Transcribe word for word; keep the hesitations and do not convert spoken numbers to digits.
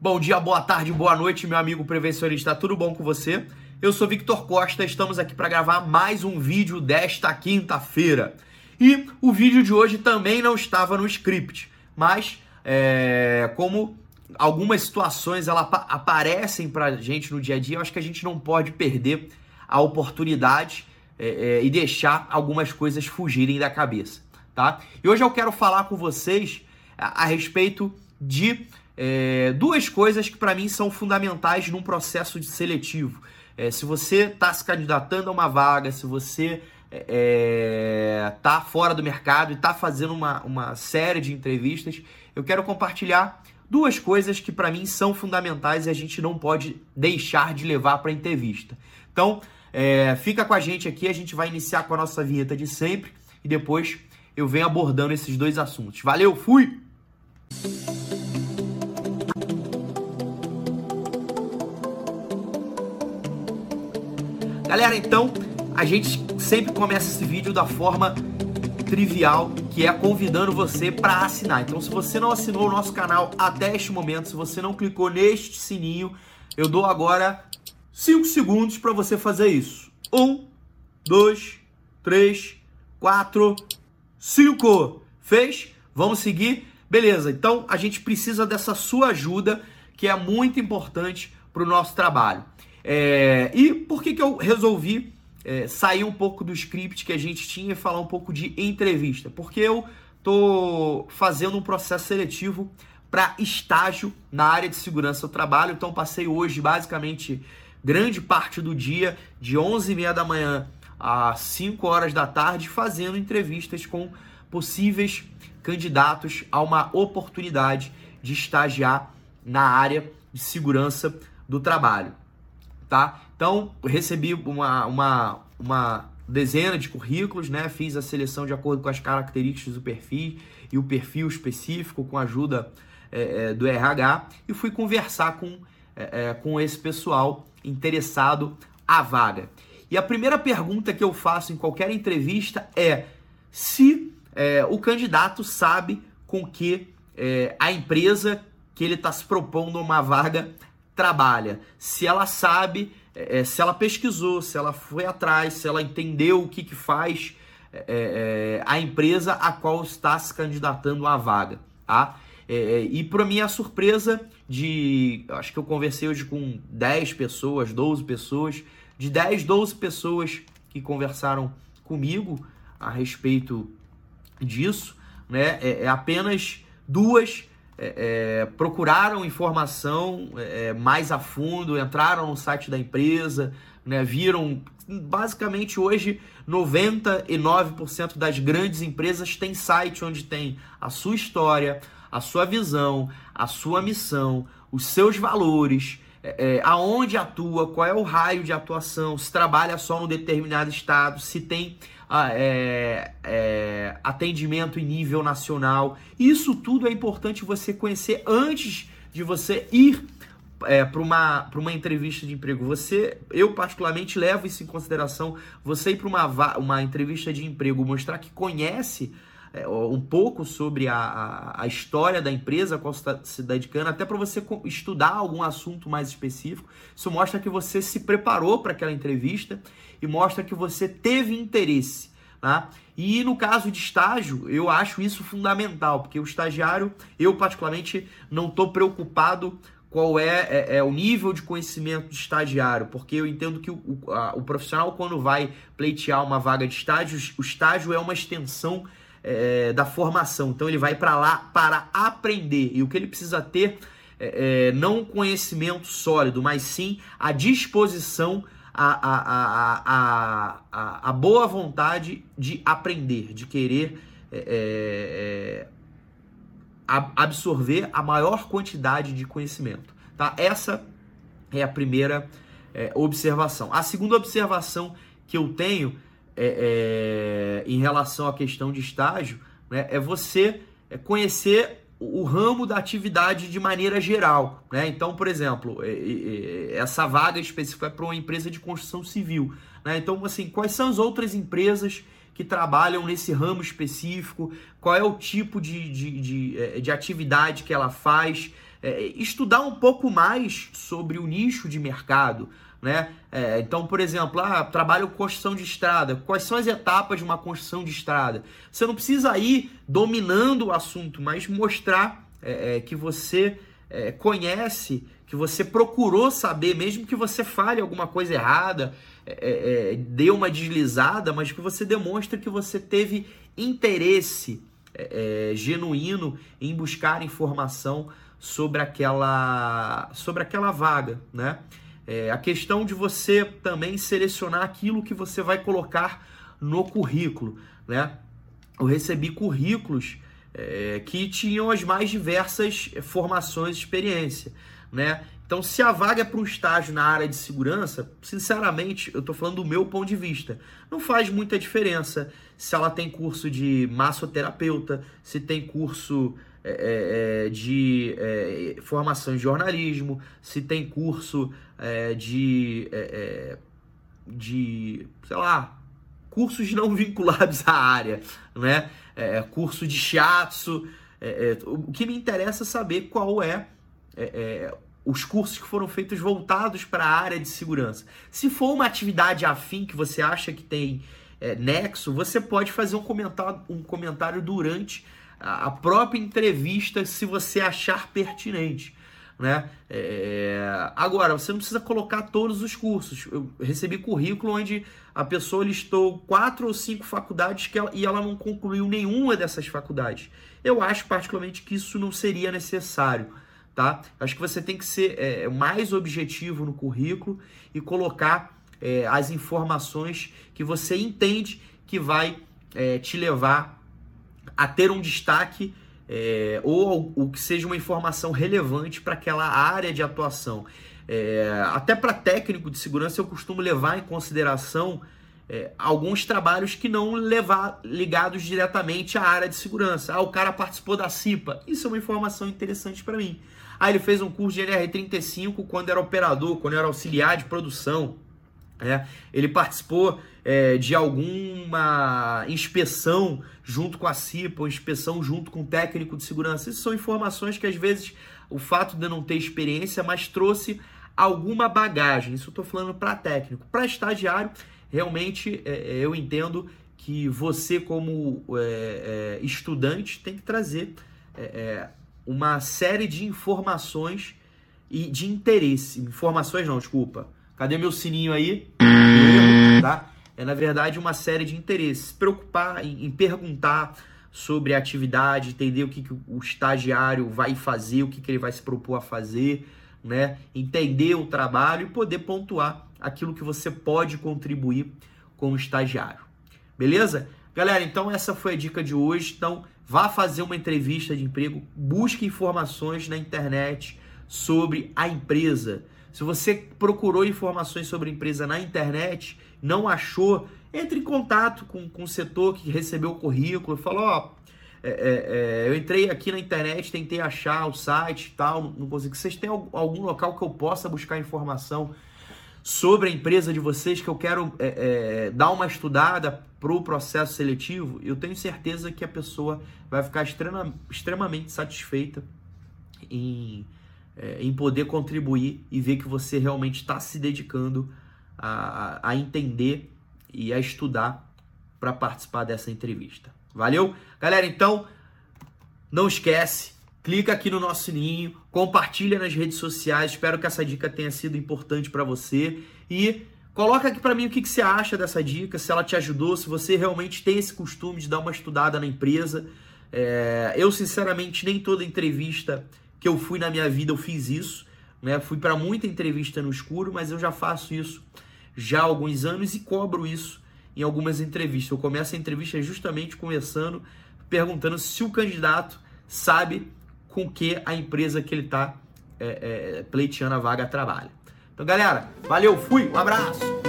Bom dia, boa tarde, boa noite, meu amigo prevencionista, tudo bom com você? Eu sou Victor Costa, estamos aqui para gravar mais um vídeo desta quinta-feira. E o vídeo de hoje também não estava no script, mas é, como algumas situações elas aparecem para a gente no dia a dia, eu acho que a gente não pode perder a oportunidade é, é, e deixar algumas coisas fugirem da cabeça, tá? E hoje eu quero falar com vocês a, a respeito de é, duas coisas que para mim são fundamentais num processo de seletivo. É, se você está se candidatando a uma vaga, se você É, tá fora do mercado e tá fazendo uma, uma série de entrevistas, eu quero compartilhar duas coisas que para mim são fundamentais e a gente não pode deixar de levar para a entrevista. Então, é, fica com a gente aqui, a gente vai iniciar com a nossa vinheta de sempre e depois eu venho abordando esses dois assuntos. Valeu, fui! Galera, então, a gente sempre começa esse vídeo da forma trivial, que é convidando você para assinar. Então, se você não assinou o nosso canal até este momento, se você não clicou neste sininho, eu dou agora cinco segundos para você fazer isso. um, dois, três, quatro, cinco. Fez? Vamos seguir? Beleza, então a gente precisa dessa sua ajuda, que é muito importante para o nosso trabalho. É... E por que que eu resolvi É, sair um pouco do script que a gente tinha e falar um pouco de entrevista? Porque eu tô fazendo um processo seletivo para estágio na área de segurança do trabalho, então passei hoje basicamente grande parte do dia, de onze e meia da manhã a cinco horas da tarde, fazendo entrevistas com possíveis candidatos a uma oportunidade de estagiar na área de segurança do trabalho, tá? Então, recebi uma, uma, uma dezena de currículos, né? Fiz a seleção de acordo com as características do perfil e o perfil específico, com a ajuda é, do R H, e fui conversar com, é, com esse pessoal interessado à vaga. E a primeira pergunta que eu faço em qualquer entrevista é se é, o candidato sabe com que é, a empresa que ele está se propondo uma vaga trabalha, se ela sabe... É, se ela pesquisou, se ela foi atrás, se ela entendeu o que, que faz é, é, a empresa a qual está se candidatando à vaga, tá? É, e para mim a surpresa de... Acho que eu conversei hoje com dez pessoas, doze pessoas. De dez, doze pessoas que conversaram comigo a respeito disso, né? É, é apenas duas... É, é, procuraram informação é, mais a fundo, entraram no site da empresa, né, viram, basicamente hoje noventa e nove por cento das grandes empresas tem site onde tem a sua história, a sua visão, a sua missão, os seus valores, é, é, aonde atua, qual é o raio de atuação, se trabalha só num determinado estado, se tem... Ah, é, é, atendimento em nível nacional. Isso tudo é importante você conhecer antes de você ir é, para uma, para uma entrevista de emprego. Você, eu particularmente levo isso em consideração. Você ir para uma, uma entrevista de emprego, mostrar que conhece é, um pouco sobre a, a, a história da empresa a qual você está se dedicando, até para você estudar algum assunto mais específico. Isso mostra que você se preparou para aquela entrevista e mostra que você teve interesse, tá? E no caso de estágio, eu acho isso fundamental, porque o estagiário, eu particularmente não estou preocupado qual é, é, é o nível de conhecimento do estagiário, porque eu entendo que o, o, a, o profissional, quando vai pleitear uma vaga de estágio, o estágio é uma extensão é, da formação, então ele vai para lá para aprender, e o que ele precisa ter é, é, não um conhecimento sólido, mas sim a disposição, A, a, a, a, a boa vontade de aprender, de querer é, é, absorver a maior quantidade de conhecimento, tá? Essa é a primeira é, observação. A segunda observação que eu tenho é, é, em relação à questão de estágio, né, é você conhecer o ramo da atividade de maneira geral, né? Então, por exemplo, essa vaga específica é para uma empresa de construção civil, né? Então, assim, quais são as outras empresas que trabalham nesse ramo específico? Qual é o tipo de, de, de, de atividade que ela faz? é, estudar um pouco mais sobre o nicho de mercado, né? É, então, por exemplo, ah, trabalho construção de estrada. Quais são as etapas de uma construção de estrada? Você não precisa ir dominando o assunto, mas mostrar é, é, que você é, conhece, que você procurou saber, mesmo que você fale alguma coisa errada, é, é, dê uma deslizada, mas que você demonstra que você teve interesse é, é, genuíno em buscar informação sobre aquela, sobre aquela vaga, né? É, a questão de você também selecionar aquilo que você vai colocar no currículo, né? Eu recebi currículos é, que tinham as mais diversas formações e experiência, né? Então, se a vaga é para um estágio na área de segurança, sinceramente, eu estou falando do meu ponto de vista, não faz muita diferença se ela tem curso de massoterapeuta, se tem curso É, é, de é, formação em jornalismo, se tem curso é, de, é, de, sei lá, cursos não vinculados à área, né? É, curso de shiatsu. É, é, o que me interessa é saber qual é, é, é os cursos que foram feitos voltados para a área de segurança. Se for uma atividade afim que você acha que tem é, nexo, você pode fazer um comentário, um comentário durante a própria entrevista, se você achar pertinente, né? É... Agora, você não precisa colocar todos os cursos. Eu recebi currículo onde a pessoa listou quatro ou cinco faculdades que ela... e ela não concluiu nenhuma dessas faculdades. Eu acho, particularmente, que isso não seria necessário, tá? Acho que você tem que ser é, mais objetivo no currículo e colocar é, as informações que você entende que vai é, te levar a ter um destaque é, ou o que seja uma informação relevante para aquela área de atuação. É, até para técnico de segurança eu costumo levar em consideração é, alguns trabalhos que não levar, ligados diretamente à área de segurança. Ah, o cara participou da cipa. Isso é uma informação interessante para mim. Ah, ele fez um curso de N R trinta e cinco quando era operador, quando era auxiliar de produção. É, ele participou é, de alguma inspeção junto com a cipa, ou inspeção junto com o técnico de segurança. Isso são informações que, às vezes, o fato de eu não ter experiência, mas trouxe alguma bagagem. Isso eu estou falando para técnico. Para estagiário, realmente, é, eu entendo que você, como é, é, estudante, tem que trazer é, é, uma série de informações e de interesse. Informações não, desculpa. Cadê meu sininho aí? Tá? É, na verdade, uma série de interesses. Se preocupar em, em perguntar sobre a atividade, entender o que, que o estagiário vai fazer, o que, que ele vai se propor a fazer, né? Entender o trabalho e poder pontuar aquilo que você pode contribuir com o estagiário. Beleza? Galera, então essa foi a dica de hoje. Então, vá fazer uma entrevista de emprego, busque informações na internet sobre a empresa. Se você procurou informações sobre a empresa na internet, não achou, entre em contato com, com o setor que recebeu o currículo e fala, ó, é, é, eu entrei aqui na internet, tentei achar o site e tal, não consegui. Vocês têm algum local que eu possa buscar informação sobre a empresa de vocês, que eu quero é, é, dar uma estudada para o processo seletivo? Eu tenho certeza que a pessoa vai ficar extrema, extremamente satisfeita em... É, em poder contribuir e ver que você realmente está se dedicando a, a, a entender e a estudar para participar dessa entrevista. Valeu? Galera, então, não esquece, clica aqui no nosso sininho, compartilha nas redes sociais, espero que essa dica tenha sido importante para você e coloca aqui para mim o que, que você acha dessa dica, se ela te ajudou, se você realmente tem esse costume de dar uma estudada na empresa. É, eu, sinceramente, nem toda entrevista que eu fui na minha vida, eu fiz isso, né? Fui para muita entrevista no escuro, mas eu já faço isso já há alguns anos e cobro isso em algumas entrevistas. Eu começo a entrevista justamente conversando, perguntando se o candidato sabe com que a empresa que ele está é, é, pleiteando a vaga trabalha. Então, galera, valeu, fui, um abraço!